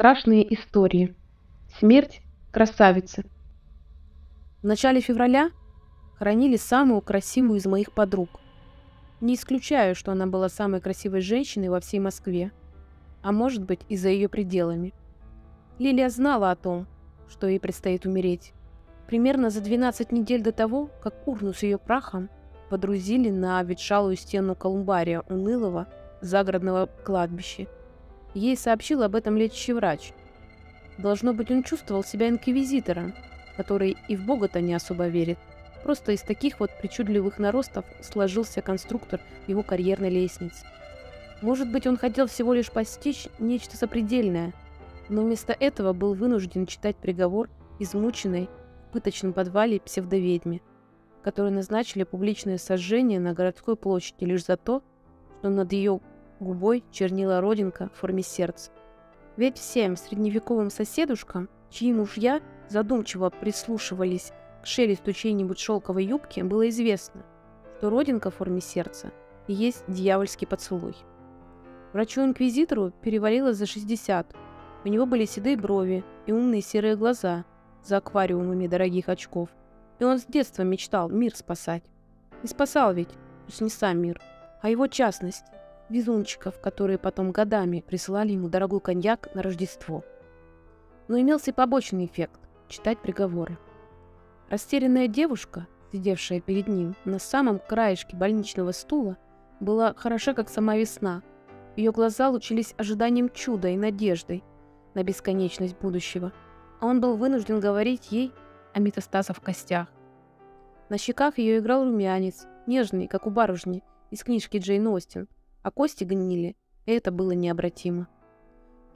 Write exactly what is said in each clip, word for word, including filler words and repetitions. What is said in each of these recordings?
Страшные истории. Смерть красавицы. В начале февраля хоронили самую красивую из моих подруг. Не исключаю, что она была самой красивой женщиной во всей Москве, а может быть и за ее пределами. Лилия знала о том, что ей предстоит умереть. Примерно за двенадцать недель до того, как урну с ее прахом подрузили на обветшалую стену колумбария унылого загородного кладбища. Ей сообщил об этом лечащий врач. Должно быть, он чувствовал себя инквизитором, который и в Бога-то не особо верит. Просто из таких вот причудливых наростов сложился конструктор его карьерной лестницы. Может быть, он хотел всего лишь постичь нечто сопредельное, но вместо этого был вынужден читать приговор измученной в пыточном подвале псевдоведьме, которой назначили публичное сожжение на городской площади лишь за то, что над ее губой чернила родинка в форме сердца. Ведь всем средневековым соседушкам, чьи мужья задумчиво прислушивались к шелесту чьей-нибудь шелковой юбки, было известно, что родинка в форме сердца и есть дьявольский поцелуй. Врачу-инквизитору перевалило за шестьдесят, у него были седые брови и умные серые глаза за аквариумами дорогих очков, и он с детства мечтал мир спасать. И спасал ведь, пусть не сам мир, а его частность. Везунчиков, которые потом годами присылали ему дорогой коньяк на Рождество. Но имелся и побочный эффект – читать приговоры. Растерянная девушка, сидевшая перед ним на самом краешке больничного стула, была хороша, как сама весна. Ее глаза лучились ожиданием чуда и надеждой на бесконечность будущего, а он был вынужден говорить ей о метастазах в костях. На щеках ее играл румянец, нежный, как у барышни из книжки Джейн Остин, а кости гнили, и это было необратимо.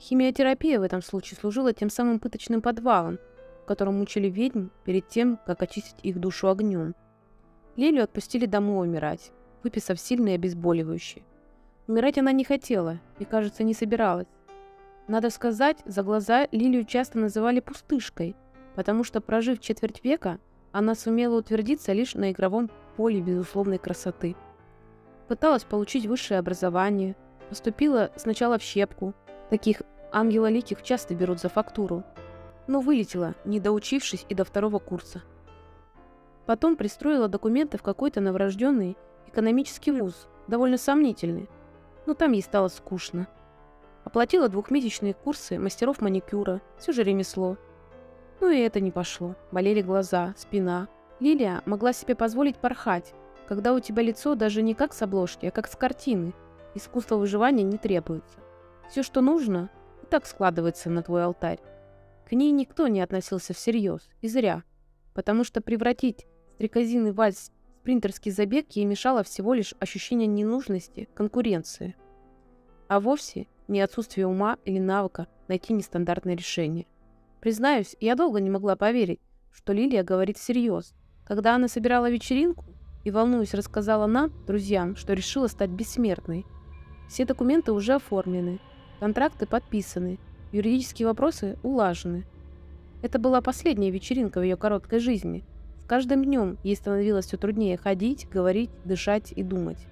Химиотерапия в этом случае служила тем самым пыточным подвалом, в котором мучили ведьм перед тем, как очистить их душу огнем. Лилию отпустили домой умирать, выписав сильное обезболивающее. Умирать она не хотела и, кажется, не собиралась. Надо сказать, за глаза Лилию часто называли пустышкой, потому что, прожив четверть века, она сумела утвердиться лишь на игровом поле безусловной красоты. Пыталась получить высшее образование, поступила сначала в щепку, таких ангелоликих часто берут за фактуру, но вылетела, не доучившись и до второго курса. Потом пристроила документы в какой-то новорожденный экономический вуз, довольно сомнительный, но там ей стало скучно. Оплатила двухмесячные курсы мастеров маникюра, все же ремесло. Ну и это не пошло, болели глаза, спина. Лилия могла себе позволить порхать, когда у тебя лицо даже не как с обложки, а как с картины. Искусство выживания не требуется. Все, что нужно, и так складывается на твой алтарь. К ней никто не относился всерьез, и зря. Потому что превратить стрекозиный вальс в спринтерский забег ей мешало всего лишь ощущение ненужности, конкуренции. А вовсе не отсутствие ума или навыка найти нестандартное решение. Признаюсь, я долго не могла поверить, что Лилия говорит всерьез. Когда она собирала вечеринку, и, волнуюсь, рассказала нам, друзьям, что решила стать бессмертной. Все документы уже оформлены, контракты подписаны, юридические вопросы улажены. Это была последняя вечеринка в ее короткой жизни. С каждым днем ей становилось все труднее ходить, говорить, дышать и думать.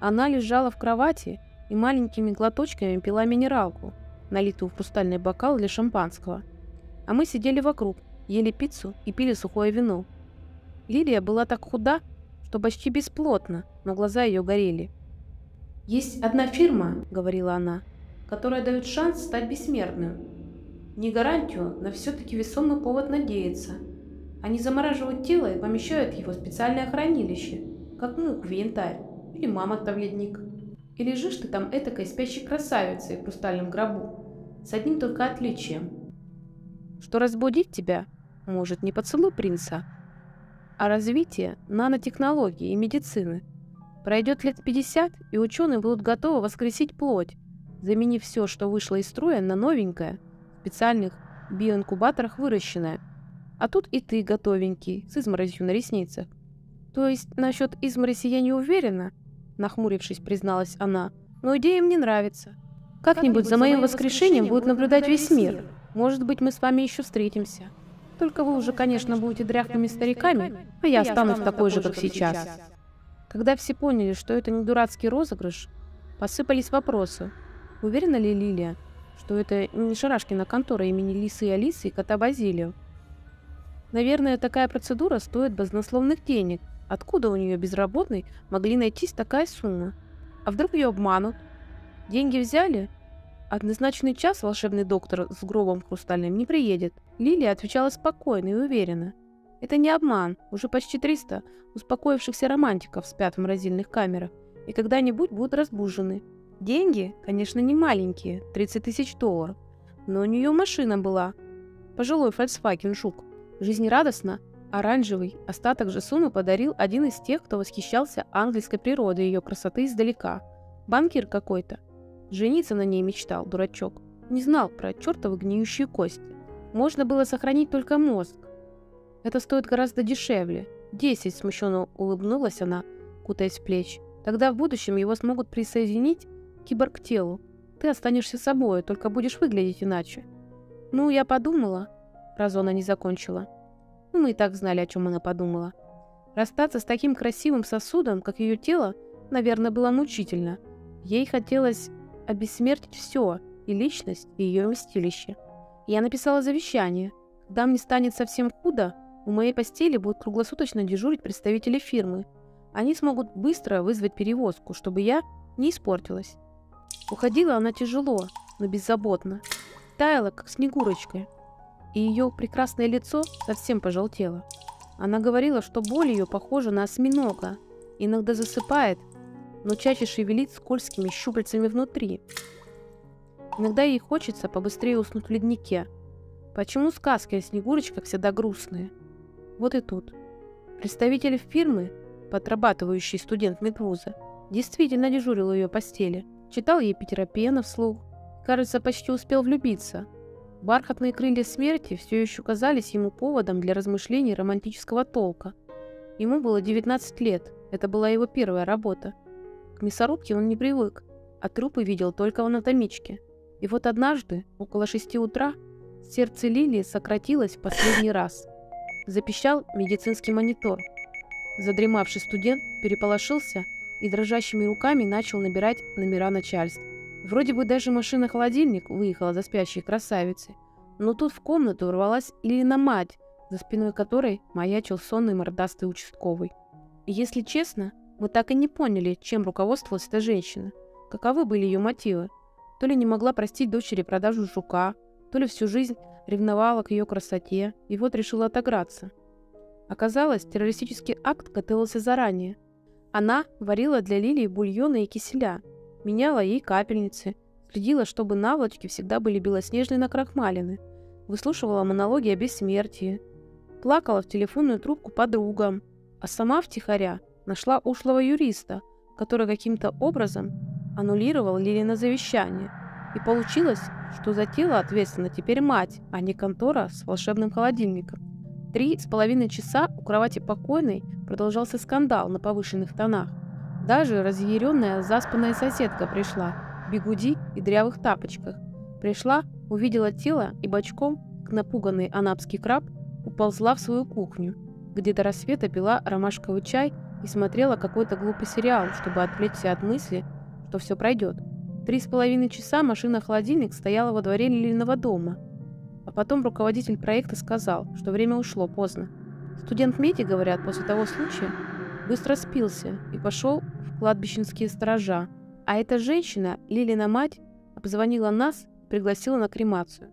Она лежала в кровати и маленькими глоточками пила минералку, налитую в хрустальный бокал для шампанского. А мы сидели вокруг, ели пиццу и пили сухое вино. Лилия была так худа, что почти бесплотно, но глаза ее горели. «Есть одна фирма, — говорила она, — которая дает шанс стать бессмертным. Не гарантию, но все-таки весомый повод надеяться. Они замораживают тело и помещают его в специальное хранилище, как мук в янтарь или мамонта в ледник. И лежишь ты там этакой спящей красавицей в хрустальном гробу, с одним только отличием. Что разбудить тебя может не поцелуй принца, а развитие нанотехнологий и медицины. Пройдет лет пятьдесят, и ученые будут готовы воскресить плоть, заменив все, что вышло из строя, на новенькое, в специальных биоинкубаторах выращенное. А тут и ты готовенький, с изморозью на ресницах». «То есть насчет измороси я не уверена, — нахмурившись, призналась она, — но идея мне нравится. Как-нибудь за моим воскрешением будет наблюдать весь мир. Может быть, мы с вами еще встретимся. Только вы уже, конечно, будете дряхлыми стариками, а я останусь такой же, как сейчас». Когда все поняли, что это не дурацкий розыгрыш, посыпались вопросы. Уверена ли Лилия, что это не Шарашкина контора имени Лисы и Алисы и кота Базилио. Наверное, такая процедура стоит баснословных денег. Откуда у нее, безработной, могли найтись такая сумма? А вдруг ее обманут? Деньги взяли? Однозначный час волшебный доктор с гробом хрустальным не приедет. Лилия отвечала спокойно и уверенно. Это не обман. Уже почти триста успокоившихся романтиков спят в морозильных камерах и когда-нибудь будут разбужены. Деньги, конечно, не маленькие, тридцать тысяч долларов, но у нее машина была. Пожилой Volkswagen Жук. Жизнерадостно, оранжевый остаток же суммы подарил один из тех, кто восхищался английской природой и ее красоты издалека. Банкир какой-то. Жениться на ней мечтал, дурачок. Не знал про чертовы гниющие кости. Можно было сохранить только мозг. Это стоит гораздо дешевле. Десять, смущенно улыбнулась она, кутаясь в плечи. Тогда в будущем его смогут присоединить киборг к телу. Ты останешься собой, только будешь выглядеть иначе. Ну, я подумала. Разу она не закончила. Ну, мы и так знали, о чем она подумала. Расстаться с таким красивым сосудом, как ее тело, наверное, было мучительно. Ей хотелось обессмертить все, и личность, и ее вместилище. Я написала завещание. Когда мне станет совсем худо, у моей постели будут круглосуточно дежурить представители фирмы. Они смогут быстро вызвать перевозку, чтобы я не испортилась. Уходила она тяжело, но беззаботно. Таяла, как Снегурочка. И ее прекрасное лицо совсем пожелтело. Она говорила, что боль ее похожа на осьминога. Иногда засыпает, но чаще шевелит скользкими щупальцами внутри. Иногда ей хочется побыстрее уснуть в леднике. Почему сказки о Снегурочках всегда грустные? Вот и тут. Представитель фирмы, подрабатывающий студент Медвуза, действительно дежурил у ее постели. Читал ей Петеропена вслух. Кажется, почти успел влюбиться. Бархатные крылья смерти все еще казались ему поводом для размышлений романтического толка. Ему было девятнадцать лет, это была его первая работа. К мясорубке он не привык, а трупы видел только в анатомичке. И вот однажды, около шести утра, сердце Лилии сократилось в последний раз. Запищал медицинский монитор. Задремавший студент переполошился и дрожащими руками начал набирать номера начальства. Вроде бы даже машина-холодильник выехала за спящей красавицей, но тут в комнату ворвалась Лилина мать, за спиной которой маячил сонный мордастый участковый. И если честно, мы так и не поняли, чем руководствовалась эта женщина, каковы были ее мотивы. То ли не могла простить дочери продажу жука, то ли всю жизнь ревновала к ее красоте и вот решила отыграться. Оказалось, террористический акт готовился заранее. Она варила для Лилии бульона и киселя, меняла ей капельницы, следила, чтобы наволочки всегда были белоснежные накрахмалены, выслушивала монологи о бессмертии, плакала в телефонную трубку подругам, а сама втихаря нашла ушлого юриста, который каким-то образом аннулировал Лилино завещание. И получилось, что за тело ответственна теперь мать, а не контора с волшебным холодильником. Три с половиной часа у кровати покойной продолжался скандал на повышенных тонах. Даже разъяренная заспанная соседка пришла в бигуди и дрявых тапочках. Пришла, увидела тело и бочком, к напуганный анапский краб, уползла в свою кухню, где до рассвета пила ромашковый чай и смотрела какой-то глупый сериал, чтобы отвлечься от мысли, что все пройдет. Три с половиной часа машина-холодильник стояла во дворе Лилиного дома. А потом руководитель проекта сказал, что время ушло поздно. Студент Мети, говорят, после того случая быстро спился и пошел в кладбищенские сторожа. А эта женщина, Лилина мать, обзвонила нас, пригласила на кремацию.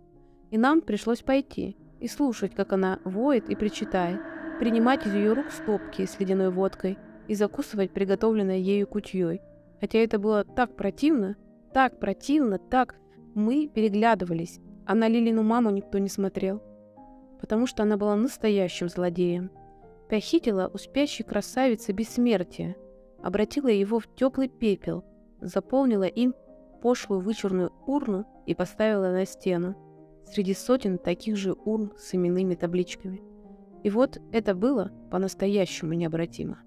И нам пришлось пойти и слушать, как она воет и причитает, принимать из ее рук стопки с ледяной водкой и закусывать приготовленное ею кутьей. Хотя это было так противно, так противно, так... Мы переглядывались, а на Лилину маму никто не смотрел, потому что она была настоящим злодеем. Похитила у спящей красавицы бессмертие, обратила его в теплый пепел, заполнила им пошлую вычурную урну и поставила на стену, среди сотен таких же урн с именными табличками. И вот это было по-настоящему необратимо.